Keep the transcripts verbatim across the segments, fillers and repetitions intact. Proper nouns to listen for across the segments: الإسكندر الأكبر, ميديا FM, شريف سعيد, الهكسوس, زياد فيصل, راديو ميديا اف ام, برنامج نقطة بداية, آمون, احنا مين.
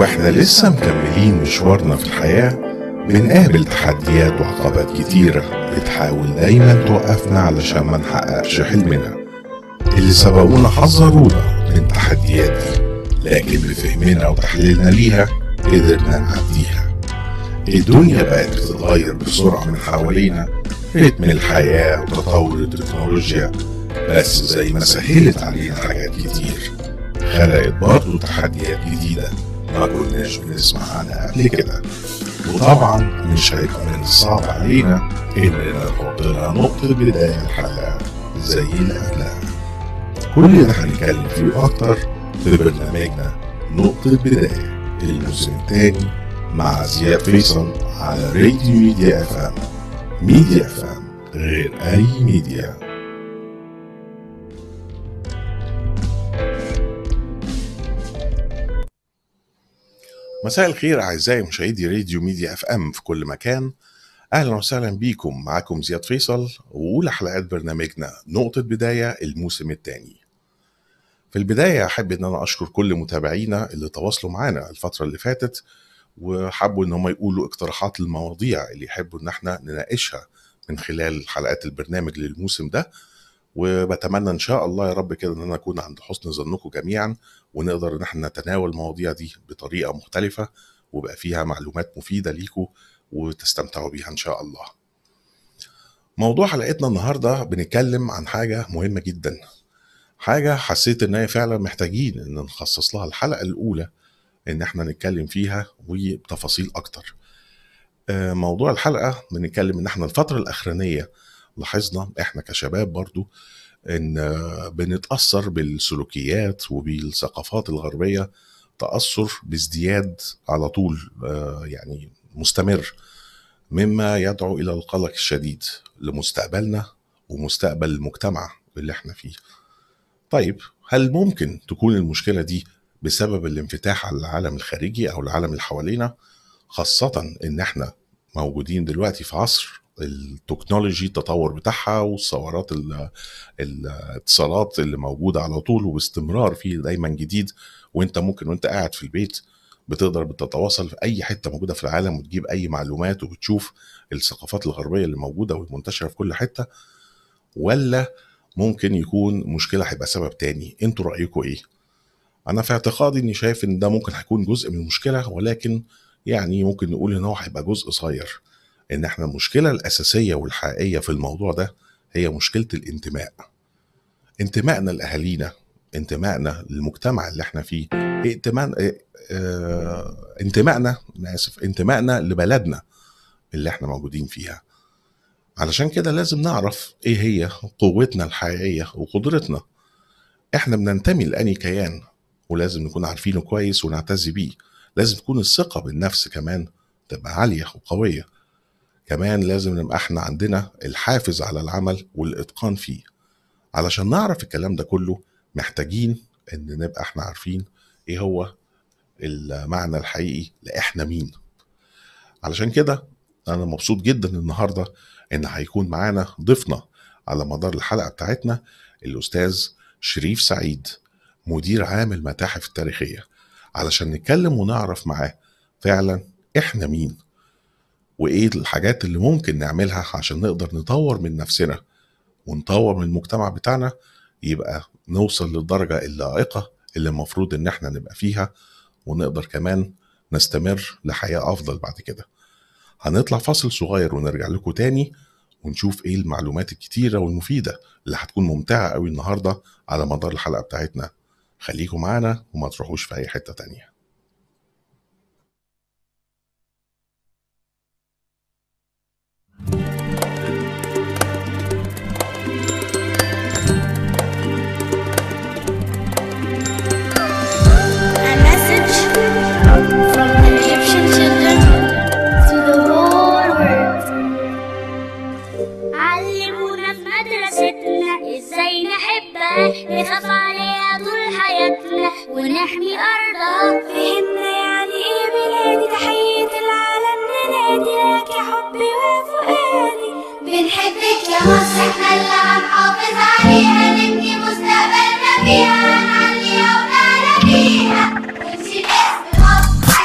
واحنا لسه مكملين مشوارنا في الحياة بنقابل تحديات وعقبات كتيرة بتحاول دايما توقفنا علشان ما نحققش حلمنا. اللي سبقونا حذرونا من التحديات دي، لكن بفهمنا وتحليلنا ليها قدرنا نعديها. الدنيا بقت بتتغير بسرعة من حوالينا، رتم الحياة وتطور التكنولوجيا، بس زي ما سهلت علينا حاجات كتير خلقت برضه تحديات جديدة ما كناش بنسمع عنها قبل كده، وطبعا مش هيكون من الصعب علينا اننا نحط لها نقطة بداية الحلقة زي اللي قبلها. كل ده هنتكلم فيه اكتر في برنامجنا نقطة بداية الموسم الثاني مع زياد فيصل على راديو ميديا اف ام. ميديا اف ام غير اي ميديا. مساء الخير اعزائي مشاهدي راديو ميديا اف ام في كل مكان، اهلا وسهلا بيكم. معاكم زياد فيصل واولى حلقات برنامجنا نقطة بداية الموسم الثاني. في البداية احب ان انا اشكر كل متابعينا اللي تواصلوا معانا الفترة اللي فاتت وحبوا ان هم يقولوا اقتراحات المواضيع اللي يحبوا ان احنا نناقشها من خلال حلقات البرنامج للموسم ده، وبتمنى ان شاء الله يا رب كده ان انا اكون عند حسن ظنكم جميعا ونقدر ان احنا نتناول المواضيع دي بطريقه مختلفه وبقى فيها معلومات مفيده ليكم وتستمتعوا بيها ان شاء الله. موضوع حلقتنا النهارده بنتكلم عن حاجه مهمه جدا، حاجه حسيت ان هي فعلا محتاجين ان نخصص لها الحلقه الاولى ان احنا نتكلم فيها وبتفاصيل اكتر. موضوع الحلقه بنتكلم ان احنا الفتره الاخرانيه لاحظنا احنا كشباب برضو ان بنتأثر بالسلوكيات وبالثقافات الغربية تأثر بازدياد على طول يعني مستمر، مما يدعو الى القلق الشديد لمستقبلنا ومستقبل المجتمع اللي احنا فيه. طيب هل ممكن تكون المشكلة دي بسبب الانفتاح على العالم الخارجي او العالم اللي حوالينا، خاصة ان احنا موجودين دلوقتي في عصر التكنولوجي التطور بتاعها والثورات الاتصالات اللي موجوده على طول وباستمرار فيه دايما جديد، وانت ممكن وانت قاعد في البيت بتقدر بتتواصل في اي حته موجوده في العالم وتجيب اي معلومات وبتشوف الثقافات الغربيه اللي موجوده والمنتشره في كل حته؟ ولا ممكن يكون مشكله هيبقى سبب تاني؟ انتوا رايكم ايه؟ انا في اعتقادي اني شايف ان ده ممكن هيكون جزء من المشكله، ولكن يعني ممكن نقول ان هو هيبقى جزء صغير. ان احنا المشكلة الاساسية والحقيقية في الموضوع ده هي مشكلة الانتماء، انتمائنا لاهالينا، انتمائنا للمجتمع اللي احنا فيه، انتمائنا اه انتمائنا انا اسف انتمائنا لبلدنا اللي احنا موجودين فيها. علشان كده لازم نعرف ايه هي قوتنا الحقيقية وقدرتنا، احنا بننتمي لاني كيان، ولازم نكون عارفينه كويس ونعتز بيه. لازم تكون الثقة بالنفس كمان تبقى عالية وقوية، كمان لازم نبقى احنا عندنا الحافز على العمل والاتقان فيه. علشان نعرف الكلام ده كله محتاجين ان نبقى احنا عارفين ايه هو المعنى الحقيقي لاحنا مين. علشان كده انا مبسوط جدا النهارده ان هيكون معانا ضيفنا على مدار الحلقه بتاعتنا الاستاذ شريف سعيد مدير عام المتاحف التاريخيه، علشان نتكلم ونعرف معاه فعلا احنا مين وايه الحاجات اللي ممكن نعملها عشان نقدر نطور من نفسنا ونطور من المجتمع بتاعنا، يبقى نوصل للدرجة اللائقة اللي المفروض ان احنا نبقى فيها ونقدر كمان نستمر لحياة افضل بعد كده. هنطلع فاصل صغير ونرجع لكم تاني ونشوف ايه المعلومات الكتيرة والمفيدة اللي هتكون ممتعة قوي النهاردة على مدار الحلقة بتاعتنا. خليكم معانا وما تروحوش في اي حتة تانية. نخاف عليها طول حياتنا ونحمي أرضها، فهمنا يعني إيه بلادي، تحية العالم ننادي لك يا حبي وفؤادي، بنحبك يا مصر إحنا اللي هنحافظ عليها، نبني مستقبلنا فيها، هنعليها ونعلى بيها، نمشي باسم مصر.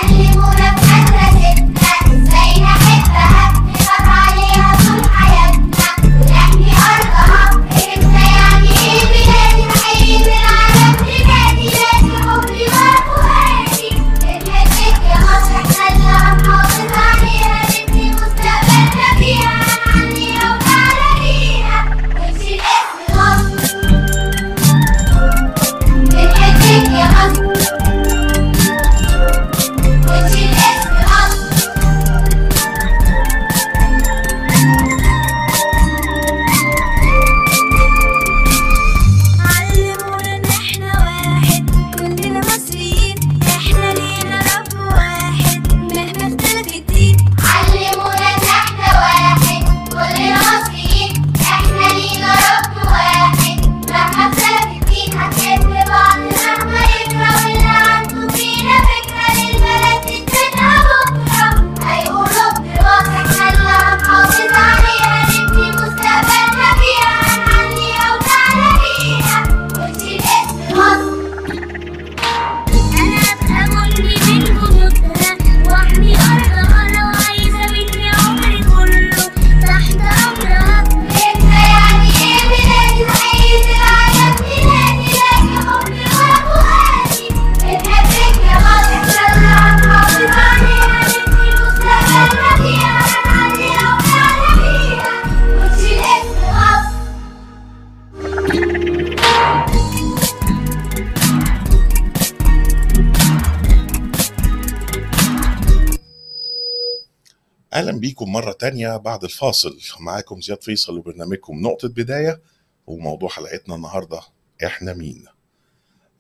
أهلا بيكم مرة تانية بعد الفاصل. معاكم زياد فيصل وبرنامجكم نقطة بداية، وموضوع حلقتنا النهاردة احنا مين.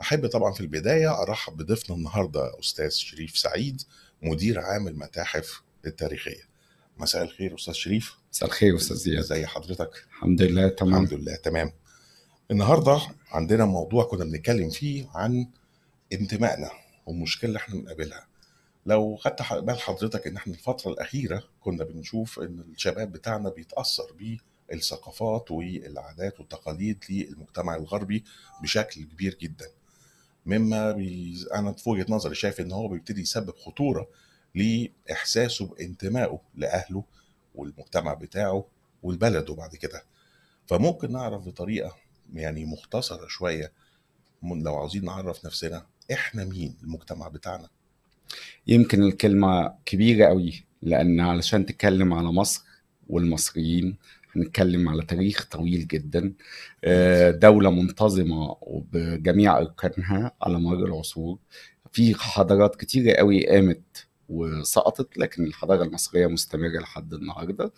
أحب طبعا في البداية أرحب بضيفنا النهاردة أستاذ شريف سعيد، مدير عام المتاحف التاريخية. مساء الخير أستاذ شريف. مساء الخير أستاذ زياد، زي حضرتك؟ الحمد لله تمام. الحمد لله تمام. النهاردة عندنا موضوع كنا بنتكلم فيه عن انتمائنا والمشكلة اللي احنا بنقابلها. لو خدت بال حضرتك ان احنا الفترة الأخيرة كنا بنشوف ان الشباب بتاعنا بيتأثر بالثقافات والعادات والتقاليد للمجتمع الغربي بشكل كبير جدا، مما بي... انا في وجهة نظري شايف ان هو بيبتدي يسبب خطورة لإحساسه بانتمائه لأهله والمجتمع بتاعه والبلد بعد كده. فممكن نعرف بطريقة يعني مختصرة شوية، من لو عاوزين نعرف نفسنا احنا مين، المجتمع بتاعنا. يمكن الكلمة كبيرة قوي، لأن علشان تتكلم على مصر والمصريين هنتكلم على تاريخ طويل جدا، دولة منتظمة وبجميع أركانها على مر العصور، في حضارات كتيرة قوي قامت وسقطت، لكن الحضارة المصرية مستمرة لحد النهاردة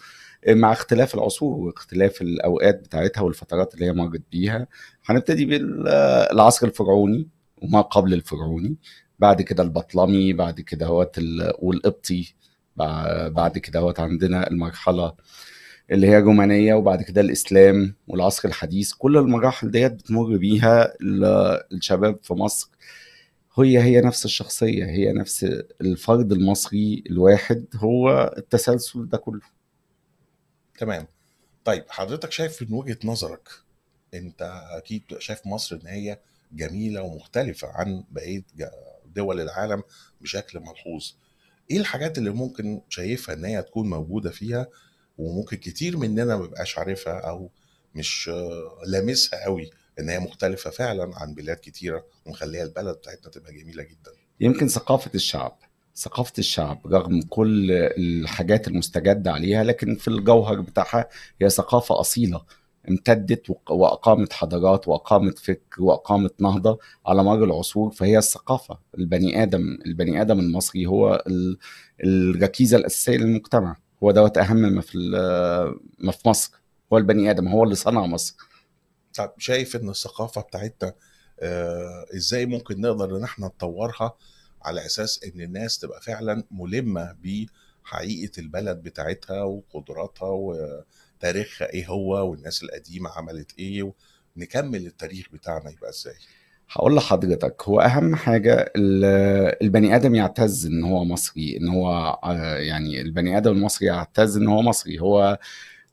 مع اختلاف العصور واختلاف الأوقات بتاعتها والفترات اللي هي مرت بيها. هنبتدي بالعصر الفرعوني وما قبل الفرعوني، بعد كده البطلمي، بعد كده هوت والقبطي، بعد كده هوت عندنا المرحله اللي هي الرومانيه، وبعد كده الاسلام والعصر الحديث. كل المراحل ديت بتمر بيها الشباب في مصر، هي هي نفس الشخصيه، هي نفس الفرد المصري الواحد، هو التسلسل ده كله. تمام. طيب حضرتك شايف من وجهه نظرك، انت اكيد شايف مصر ان هي جميله ومختلفه عن بقيه دول العالم بشكل ملحوظ، ايه الحاجات اللي ممكن شايفها ان هي تكون موجوده فيها وممكن كتير مننا ما بقاش عارفها او مش لامسها قوي ان هي مختلفه فعلا عن بلاد كتيره ومخليها البلد بتاعتنا تبقى جميله جدا؟ يمكن ثقافه الشعب. ثقافه الشعب رغم كل الحاجات المستجده عليها، لكن في الجوهر بتاعها هي ثقافه اصيله امتدت واقامت حضارات واقامت فكر واقامت نهضه على مر العصور. فهي الثقافه، البني ادم البني ادم المصري هو الركيزه الاساسيه للمجتمع، هو دوت اهم ما في ما في مصر، هو البني ادم، هو اللي صنع مصر. طب شايف ان الثقافه بتاعتنا آه ازاي ممكن نقدر ان احنا نطورها على اساس ان الناس تبقى فعلا ملمه بحقيقه البلد بتاعتها وقدراتها و تاريخها ايه هو، والناس القديمه عملت ايه، ونكمل التاريخ بتاعنا يبقى ازاي؟ هقول لحضرتك، هو اهم حاجه البني ادم يعتز ان هو مصري، ان هو يعني البني ادم المصري يعتز ان هو مصري، هو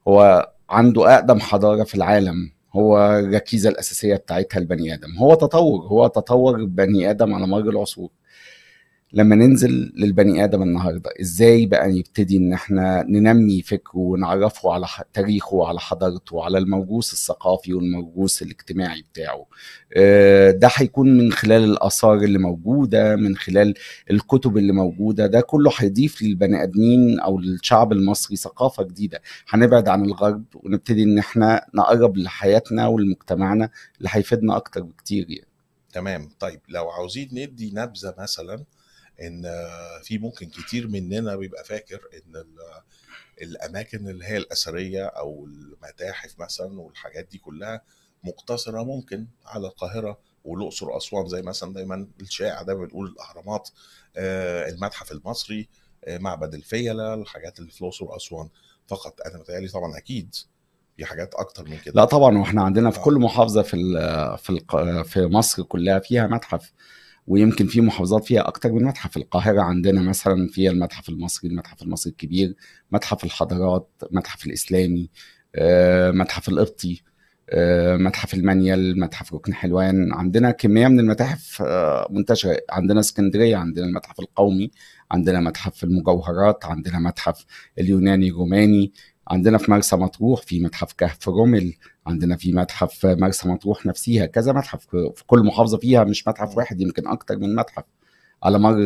هو عنده اقدم حضاره في العالم، هو الركيزه الاساسيه بتاعتها البني ادم، هو تطور هو تطور بني ادم على مر العصور. لما ننزل للبني ادم النهارده، ازاي بقى نبتدي ان احنا ننمي فكره ونعرفه على تاريخه وعلى حضارته وعلى الموروث الثقافي والموروث الاجتماعي بتاعه؟ ده هيكون من خلال الاثار اللي موجوده، من خلال الكتب اللي موجوده، ده كله هيضيف للبني ادمين او للشعب المصري ثقافه جديده. هنبعد عن الغرب ونبتدي ان احنا نقرب لحياتنا ولمجتمعنا اللي هيفيدنا اكتر بكتير يعني. تمام. طيب لو عاوزين ندي نبذه مثلا، ان في ممكن كتير مننا بيبقى فاكر ان الاماكن اللي هي الاثريه او المتاحف مثلا والحاجات دي كلها مقتصره ممكن على القاهره والاقصر واسوان، زي مثلا دايما الشائع دايما بنقول الاهرامات، المتحف المصري، معبد الفيله، الحاجات اللي في الاقصر واسوان فقط. انا متهيألي طبعا اكيد في حاجات اكتر من كده. لا طبعا، واحنا عندنا في كل محافظه في في في مصر كلها فيها متحف، ويمكن في محافظات فيها اكتر من متحف. القاهره عندنا مثلا فيها المتحف المصري، المتحف المصري الكبير، متحف الحضارات، متحف الاسلامي، متحف القبطي، متحف المنيل، متحف ركن حلوان. عندنا كميه من المتاحف منتشره، عندنا اسكندريه، عندنا المتحف القومي، عندنا متحف المجوهرات، عندنا متحف اليوناني الروماني، عندنا في مرسى مطروح في متحف كهف رمل، عندنا في متحف مرسى مطروح نفسيها، كذا متحف في كل محافظه فيها، مش متحف واحد، يمكن اكتر من متحف على مر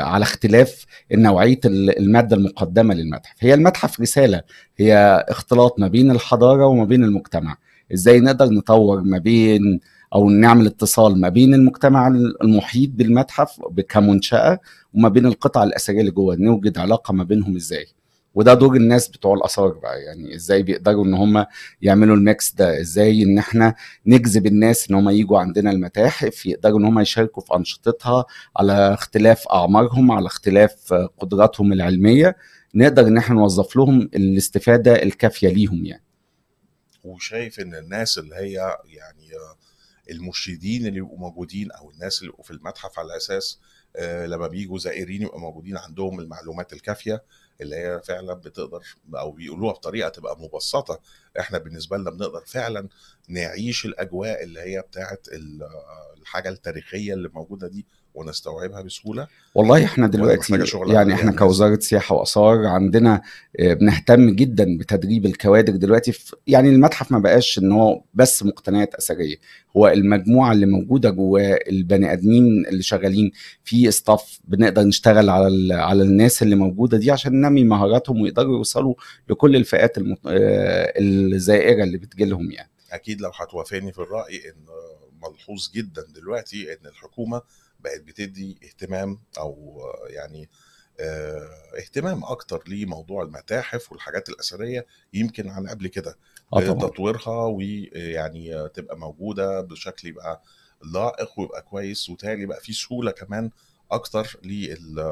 على اختلاف نوعيه الماده المقدمه للمتحف. هي المتحف رساله، هي اختلاط ما بين الحضاره وما بين المجتمع، ازاي نقدر نطور ما بين او نعمل اتصال ما بين المجتمع المحيط بالمتحف كمنشاه وما بين القطع الاثريه اللي جوه، نوجد علاقه ما بينهم ازاي. وده دور الناس بتوع الاثار بقى، يعني ازاي بيقدروا ان هم يعملوا الميكس ده، ازاي ان احنا نجذب الناس ان هم يجوا عندنا المتاحف، يقدروا ان هم يشاركوا في انشطتها على اختلاف اعمارهم، على اختلاف قدراتهم العلميه، نقدر ان احنا نوظف لهم الاستفاده الكافيه ليهم يعني. وشايف ان الناس اللي هي يعني المرشدين اللي يبقوا موجودين او الناس اللي يبقوا في المتحف على اساس لما بيجوا زائرين يبقوا موجودين عندهم المعلومات الكافيه اللي هي فعلا بتقدر، او بيقولوها بطريقه تبقى مبسطه، احنا بالنسبه لنا بنقدر فعلا نعيش الاجواء اللي هي بتاعه الحاجه التاريخيه اللي موجوده دي ونستوعبها بسهوله. والله احنا دلوقتي يعني احنا كوزاره سياحه واثار عندنا بنهتم جدا بتدريب الكوادر دلوقتي في، يعني المتحف ما بقاش ان هو بس مقتنيات اثريه، هو المجموعه اللي موجوده جواه، البني ادمين اللي شغالين في ستاف بنقدر نشتغل على على الناس اللي موجوده دي عشان ننمي مهاراتهم ويقدروا يوصلوا لكل الفئات المت... الزائره اللي بتجيلهم يعني. اكيد لو هتوافقني في الراي ان ملحوظ جدا دلوقتي ان الحكومه بقت بتدي اهتمام او يعني اهتمام اكتر لموضوع المتاحف والحاجات الاثريه يمكن عن قبل كده، تطويرها ويعني تبقى موجوده بشكل يبقى لائق ويبقى كويس، وبالتالي بقى في سهوله كمان اكتر لل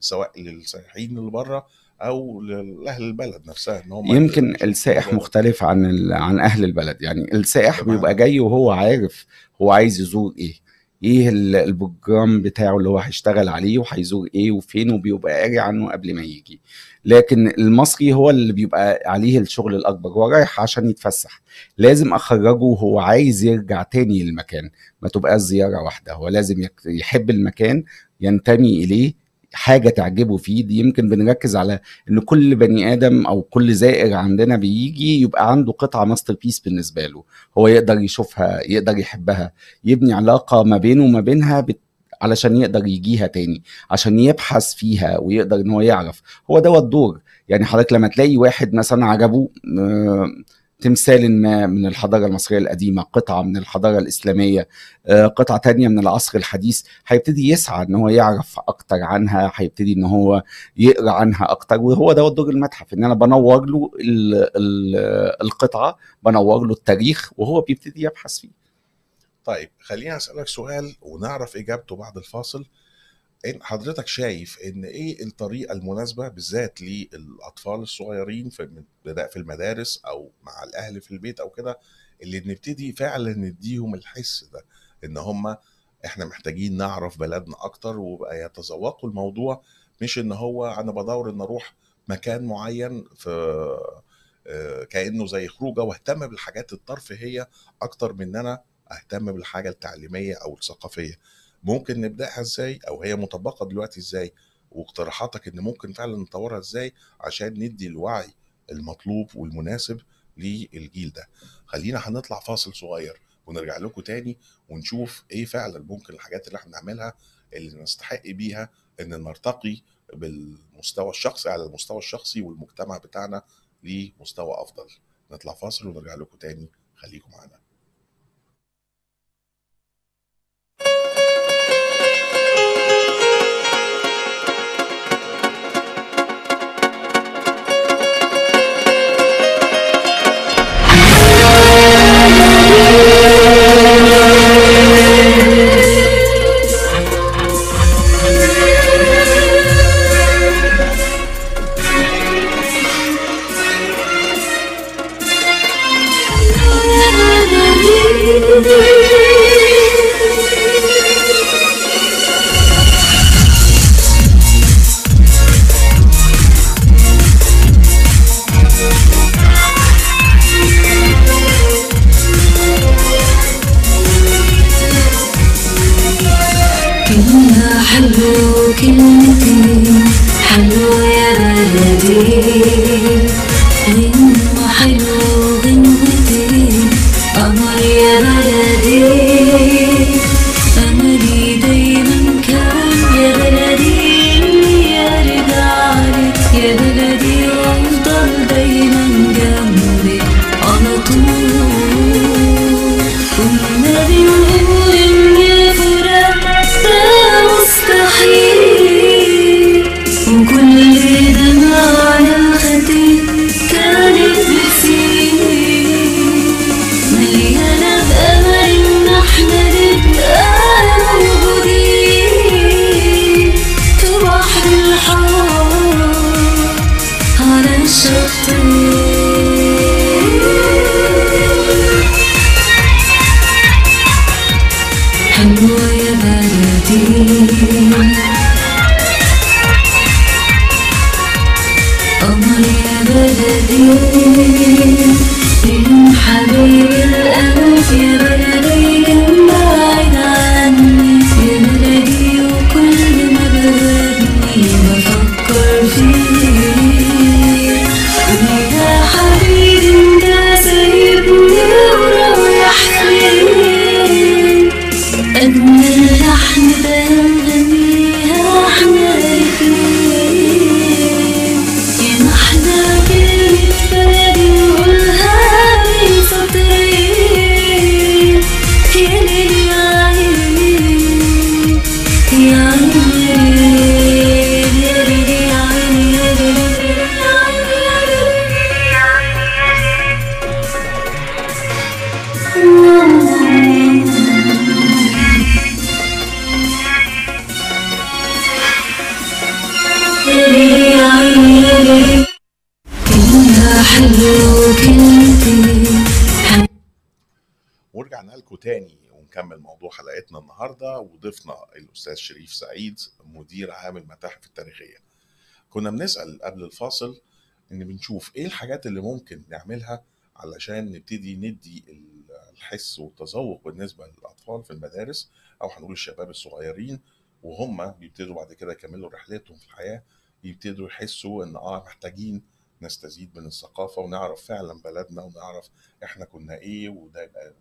سواء للسائحين اللي بره او لاهل البلد نفسها ان هم يمكن السائح مختلف عن عن اهل البلد، يعني السائح بيبقى جاي وهو عارف هو عايز يزور ايه، ايه البروجرام بتاعه اللي هو هيشتغل عليه وهيزور ايه وفين، وبيبقى قاري عنه قبل ما يجي. لكن المصري هو اللي بيبقى عليه الشغل الاكبر، هو رايح عشان يتفسح، لازم اخرجه وهو عايز يرجع تاني للمكان، ما تبقاش زياره واحده، هو لازم يحب المكان، ينتمي اليه، حاجه تعجبه فيه. دي يمكن بنركز على ان كل بني ادم او كل زائر عندنا بيجي يبقى عنده قطعه ماستر بيس بالنسبه له، هو يقدر يشوفها، يقدر يحبها، يبني علاقه ما بينه وما بينها بت... علشان يقدر يجيها تاني، عشان يبحث فيها ويقدر ان هو يعرف. هو دوت الدور، يعني حضرتك لما تلاقي واحد مثلا عجبه آه... تمثال ما من الحضارة المصرية القديمة، قطعة من الحضارة الإسلامية، قطعة تانية من العصر الحديث، هيبتدي يسعى ان هو يعرف اكتر عنها، هيبتدي ان هو يقرأ عنها اكتر، وهو ده دور المتحف، ان انا بنور له ال ال القطعة، بنور له التاريخ وهو بيبتدي يبحث فيه. طيب خليني اسألك سؤال ونعرف اجابته بعد الفاصل. حضرتك شايف ان ايه الطريقه المناسبه بالذات للاطفال الصغيرين في في المدارس او مع الاهل في البيت او كده، اللي نبتدي فعلا نديهم الحس ده ان هم احنا محتاجين نعرف بلدنا اكتر، وبقى يتذوقوا الموضوع، مش ان هو انا بدور ان اروح مكان معين في كانه زي خروجه واهتم بالحاجات الترفيهيه اكتر من ان انا اهتم بالحاجه التعليميه او الثقافيه. ممكن نبداها ازاي، او هي مطبقه دلوقتي ازاي، واقتراحاتك ان ممكن فعلا نطورها ازاي عشان ندي الوعي المطلوب والمناسب للجيل ده؟ خلينا هنطلع فاصل صغير ونرجع لكم تاني ونشوف ايه فعلا ممكن الحاجات اللي احنا نعملها اللي نستحق بيها ان نرتقي بالمستوى الشخصي على المستوى الشخصي والمجتمع بتاعنا لمستوى افضل. نطلع فاصل ونرجع لكم تاني، خليكم معانا. مستحيل حلقتنا النهارده وضيفنا الاستاذ شريف سعيد مدير عام المتاحف التاريخيه. كنا بنسال قبل الفاصل ان بنشوف ايه الحاجات اللي ممكن نعملها علشان نبتدي ندي الحس والتذوق بالنسبه للاطفال في المدارس او هنقول الشباب الصغيرين وهم بيبتدوا بعد كده يكملوا رحلتهم في الحياه، يبتدوا يحسوا ان اه محتاجين نستزيد من الثقافه ونعرف فعلا بلدنا ونعرف احنا كنا ايه، وده يبقى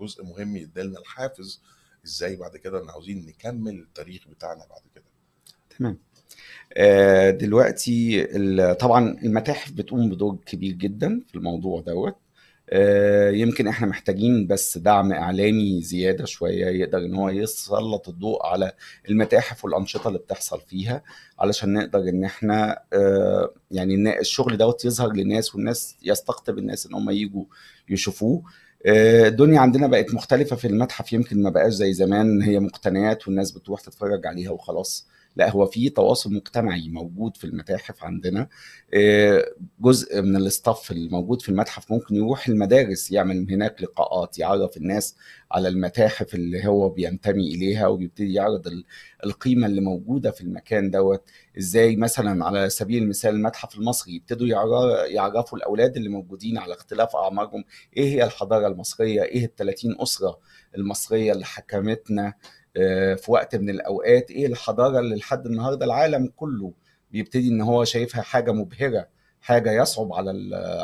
جزء مهم يديلنا الحافز ازاي بعد كده احنا عاوزين نكمل التاريخ بتاعنا بعد كده. تمام. آه دلوقتي طبعا المتاحف بتقوم بدور كبير جدا في الموضوع دوت. آه يمكن احنا محتاجين بس دعم اعلامي زياده شويه يقدر ان هو يسلط الضوء على المتاحف والانشطه اللي بتحصل فيها علشان نقدر ان احنا آه يعني الشغل دوت يظهر للناس والناس يستقطب الناس ان هم يجوا يشوفوه. الدنيا عندنا بقت مختلفة في المتحف، يمكن ما بقاش زي زمان هي مقتنيات والناس بتروح تتفرج عليها وخلاص، لا هو في تواصل مجتمعي موجود في المتاحف عندنا. جزء من الاستاف الموجود في المتحف ممكن يروح المدارس يعمل هناك لقاءات يعرف الناس على المتاحف اللي هو بينتمي اليها وبيبتدي يعرض القيمه اللي موجوده في المكان دوت ازاي. مثلا على سبيل المثال المتحف المصري يبتدوا يعرفوا الاولاد اللي موجودين على اختلاف اعمارهم ايه هي الحضاره المصريه، ايه ال ثلاثين اسره المصريه اللي حكمتنا في وقت من الاوقات، ايه الحضاره اللي لحد النهارده العالم كله بيبتدي ان هو شايفها حاجه مبهره، حاجه يصعب على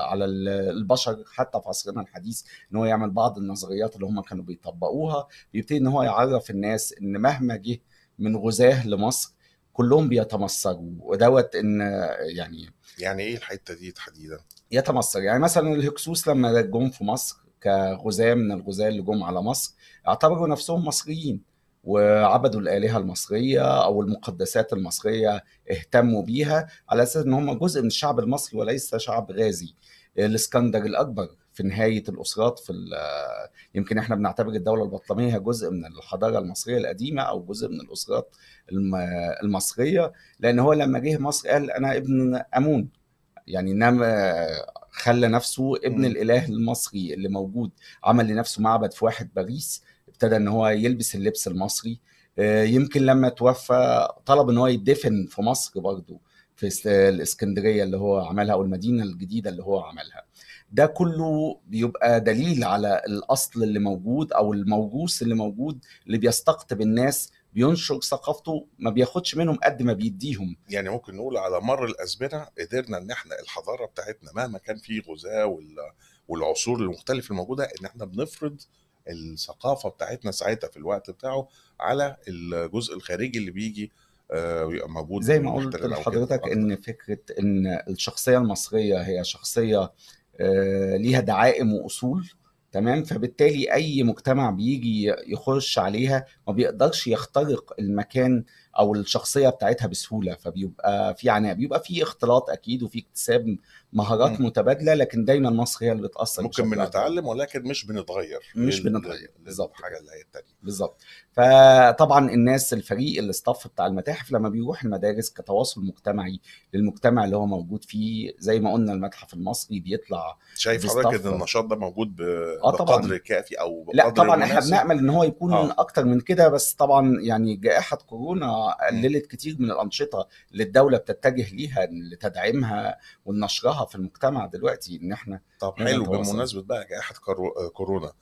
على البشر حتى في عصرنا الحديث ان هو يعمل بعض النظريات اللي هم كانوا بيطبقوها. بيبتدي ان هو يعرف الناس ان مهما جه من غزاه لمصر كلهم بيتمصروا ودوت ان يعني يعني ايه الحته دي تحديدا؟ يتمصر يعني مثلا الهكسوس لما جم في مصر كغزاه من الغزاه اللي جم على مصر اعتبروا نفسهم مصريين وعبدوا الآلهة المصرية أو المقدسات المصرية اهتموا بيها على أساس إن هم جزء من الشعب المصري وليس شعب غازي. الإسكندر الأكبر في نهاية الأسرات في يمكن إحنا بنعتبر الدولة البطلمية هي جزء من الحضارة المصرية القديمة أو جزء من الأسرات المصرية، لأن هو لما جه مصر قال أنا ابن آمون، يعني نام خلى نفسه ابن الإله المصري اللي موجود، عمل لنفسه معبد في واحة باريس، ابتدى ان هو يلبس اللبس المصري. يمكن لما توفى طلب ان هو يدفن في مصر برضه في الاسكندريه اللي هو عملها او المدينه الجديده اللي هو عملها. ده كله بيبقى دليل على الاصل اللي موجود او الموروث اللي موجود اللي بيستقطب الناس، بينشر ثقافته، ما بياخدش منهم قد ما بيديهم. يعني ممكن نقول على مر الازمنه قدرنا ان احنا الحضاره بتاعتنا مهما كان في غزاه والعصور المختلفه الموجوده ان احنا بنفرض الثقافه بتاعتنا ساعتها في الوقت بتاعه على الجزء الخارجي اللي بيجي ويبقى موجود. زي ما قلت لحضرتك ان فكره ان الشخصيه المصريه هي شخصيه ليها دعائم واصول، تمام، فبالتالي اي مجتمع بيجي يخش عليها ما بيقدرش يخترق المكان او الشخصيه بتاعتها بسهوله، فبيبقى في عناء، بيبقى في اختلاط اكيد وفي اكتساب مهارات م. متبادله، لكن دايما مصر هي اللي بتاثر. ممكن بنتعلم ولكن مش بنتغير، مش بنتغير بالظبط حاجه اللي هي الثانيه بالظبط. فطبعا الناس الفريق الاستاف بتاع المتاحف لما بيروح المدارس كتواصل مجتمعي للمجتمع اللي هو موجود فيه، زي ما قلنا المتحف المصري بيطلع. شايف حضرتك ان النشاط ده موجود بقدر كافي او بقدر؟ لا طبعا احنا بنامل ان هو يكون آه. اكتر من كده، بس طبعا يعني جائحه كورونا قللت كتير من الانشطه اللي الدوله بتتجه ليها لتدعيمها ونشرها في المجتمع دلوقتي. ان احنا طب حلو، بمناسبه بقى جائحه كورونا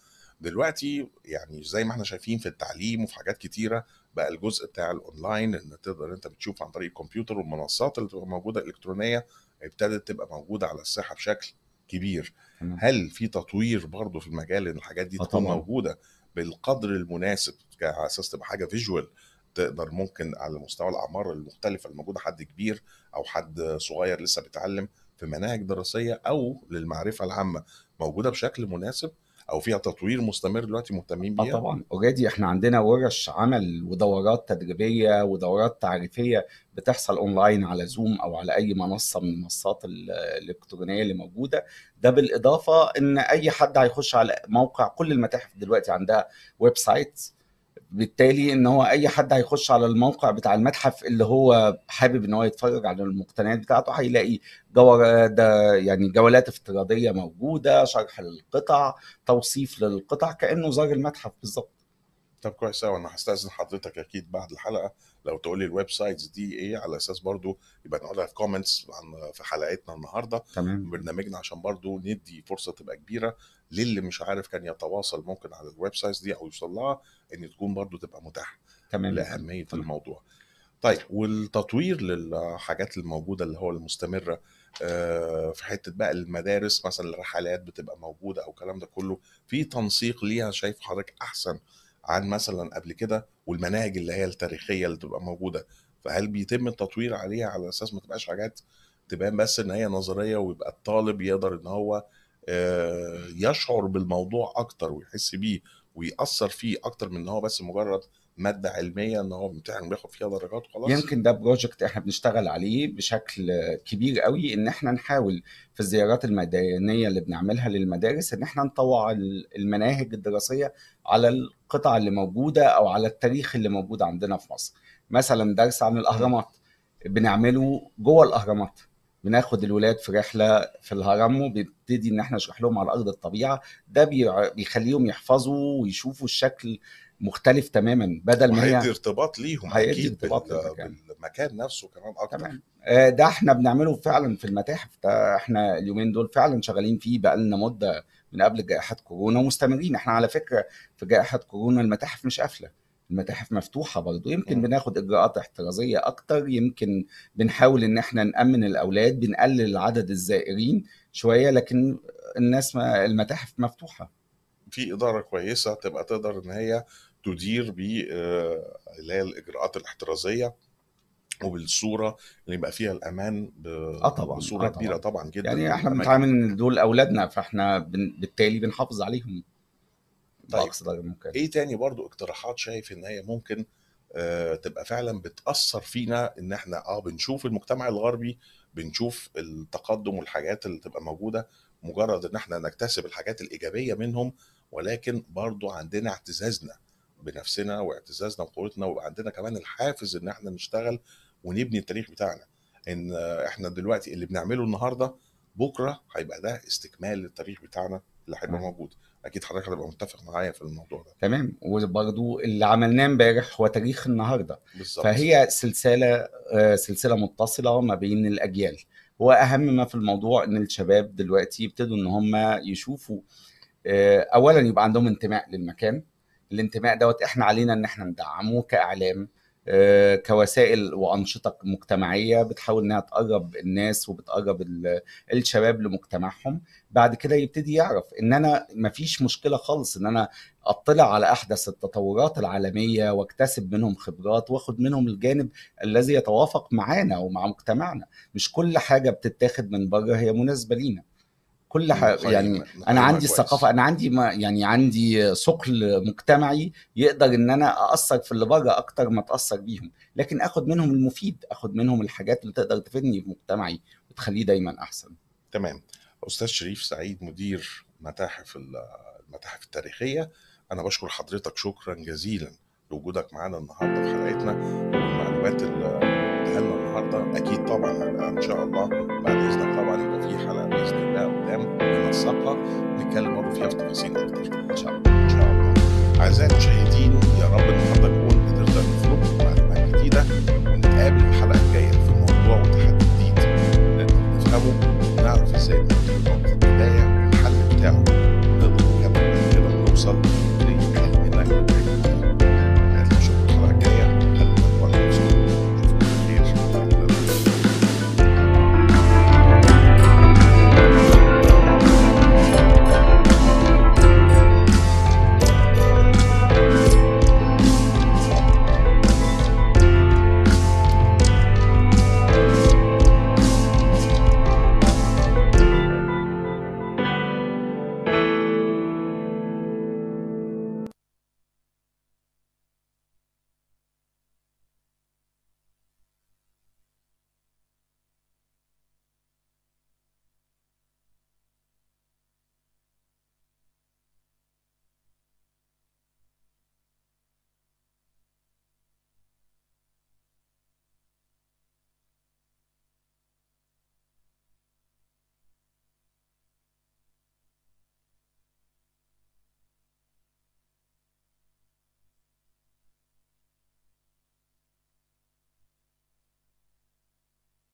دلوقتي، يعني زي ما احنا شايفين في التعليم وفي حاجات كتيره بقى الجزء بتاع الاونلاين ان تقدر انت بتشوف عن طريق الكمبيوتر، والمنصات اللي بتبقى موجوده الالكترونيه ابتدت تبقى موجوده على الساحه بشكل كبير. هل في تطوير برضه في المجال ان الحاجات دي تكون موجوده بالقدر المناسب على اساس تبقى حاجه فيجوال تقدر ممكن على مستوى الاعمار المختلفه الموجوده، حد كبير او حد صغير لسه بيتعلم، في مناهج دراسيه او للمعرفه العامه موجوده بشكل مناسب او فيها تطوير مستمر دلوقتي مهتمين بيها؟ طبعا اوريدي احنا عندنا ورش عمل ودورات تدريبيه ودورات تعريفيه بتحصل اونلاين على زوم او على اي منصه من المنصات الالكترونيه اللي موجوده. ده بالاضافه ان اي حد هيخش على موقع، كل المتاحف دلوقتي عندها ويب سايت، بالتالي ان هو اي حد هيخش على الموقع بتاع المتحف اللي هو حابب ان هو يتفرج على المقتنيات بتاعته هيلاقي جوله ده يعني جولات افتراضيه موجوده، شرح للقطع، توصيف للقطع، كانه زار المتحف بالظبط. طب كويس قوي، انا هستاذن حضرتك اكيد بعد الحلقه لو تقولي الويب سايتس دي ايه على اساس برضو يبقى نقولها في كومنتس عن في حلقتنا النهارده تمام برنامجنا، عشان برضو ندي فرصه تبقى كبيره للي مش عارف كان يتواصل ممكن على الويب سايتس دي او يوصل لها، ان تكون برضو تبقى متاحه تمام لاهميه تمام. الموضوع. طيب والتطوير للحاجات الموجوده اللي هو المستمره في حته بقى المدارس مثلا، الرحلات بتبقى موجوده او الكلام ده كله في تنسيق ليها شايف حضرتك احسن عن مثلا قبل كده، والمناهج اللي هي التاريخيه اللي تبقى موجوده، فهل بيتم التطوير عليها على اساس ما تبقاش حاجات تبان بس ان هي نظريه ويبقى الطالب يقدر ان هو يشعر بالموضوع اكتر ويحس بيه ويأثر فيه اكتر من ان هو بس مجرد ماده علميه ان هو بيمتحن وياخد فيها درجات وخلاص؟ يمكن ده بروجكت احنا بنشتغل عليه بشكل كبير قوي، ان احنا نحاول في الزيارات الميدانيه اللي بنعملها للمدارس ان احنا نطوع المناهج الدراسيه على القطع اللي موجوده او على التاريخ اللي موجود عندنا في مصر. مثلا درس عن الاهرامات بنعمله جوه الاهرامات، بناخد الولاد في رحله في الهرم وبنبتدي ان احنا نشرح لهم على ارض الطبيعه، ده بيخليهم يحفظوا ويشوفوا الشكل مختلف تماما، بدل ما هي ارتباط ليهم اكيد بالمكان نفسه كمان اكتر تمام. ده احنا بنعمله فعلا في المتاحف، ده احنا اليومين دول فعلا شغالين فيه بقالنا مده من قبل جائحه كورونا ومستمرين. احنا على فكره في جائحه كورونا المتاحف مش قافله، المتاحف مفتوحه برضه، يمكن م. بناخد اجراءات احترازيه اكتر، يمكن بنحاول ان احنا نامن الاولاد، بنقلل عدد الزائرين شويه، لكن الناس ما المتاحف مفتوحه في اداره كويسه تبقى تقدر ان هي تدير ب اللي هي الاجراءات الاحترازيه وبالصوره اللي يبقى فيها الامان بصوره كبيره طبعا جدا. يعني احنا بنتعامل ان دول اولادنا، فاحنا بالتالي بنحافظ عليهم. طيب ايه تاني برضو اقتراحات شايف ان هي ممكن آه تبقى فعلا بتاثر فينا، ان احنا اه بنشوف المجتمع الغربي بنشوف التقدم والحاجات اللي تبقى موجوده، مجرد ان احنا نكتسب الحاجات الايجابيه منهم، ولكن برضو عندنا اعتزازنا بنفسنا واعتزازنا بقوتنا، ويبقى عندنا كمان الحافز ان احنا نشتغل ونبني التاريخ بتاعنا، ان احنا دلوقتي اللي بنعمله النهارده بكره هيبقى ده استكمال للتاريخ بتاعنا اللي هيبقى موجود. اكيد حضرتك هتبقى متفق معايا في الموضوع ده تمام. وبرضو اللي عملناه امبارح هو تاريخ النهارده بالزبط. فهي سلسله سلسله متصله ما بين الاجيال، واهم ما في الموضوع ان الشباب دلوقتي يبتدوا ان هم يشوفوا اولا يبقى عندهم انتماء للمكان، الانتماء دوت احنا علينا ان احنا ندعمه كاعلام آه، كوسائل وانشطه مجتمعيه بتحاول انها تقرب الناس وبتقرب الشباب لمجتمعهم. بعد كده يبتدي يعرف ان انا مفيش مشكله خالص ان انا اطلع على احدث التطورات العالميه واكتسب منهم خبرات واخد منهم الجانب الذي يتوافق معانا ومع مجتمعنا، مش كل حاجه بتتاخد من بره هي مناسبه لينا. كل حاجه يعني انا عندي الثقافه، انا عندي ما يعني عندي ثقل مجتمعي يقدر ان انا ااثر في اللي بره اكتر ما اتاثر بيهم، لكن اخد منهم المفيد، اخد منهم الحاجات اللي تقدر تفيدني في مجتمعي وتخليه دايما احسن. تمام. استاذ شريف سعيد، مدير متاحف المتاحف التاريخيه، انا بشكر حضرتك شكرا جزيلا لوجودك معانا النهارده في حلقتنا، والمعلومات اللي اديها لنا النهارده اكيد طبعا ان شاء الله بعد اذنك طبعا يبقى في حلقه باذن الله قدام منسقها نتكلم برضه فيها في تفاصيل اكتر ان شاء الله. ان شاء الله اعزائي المشاهدين،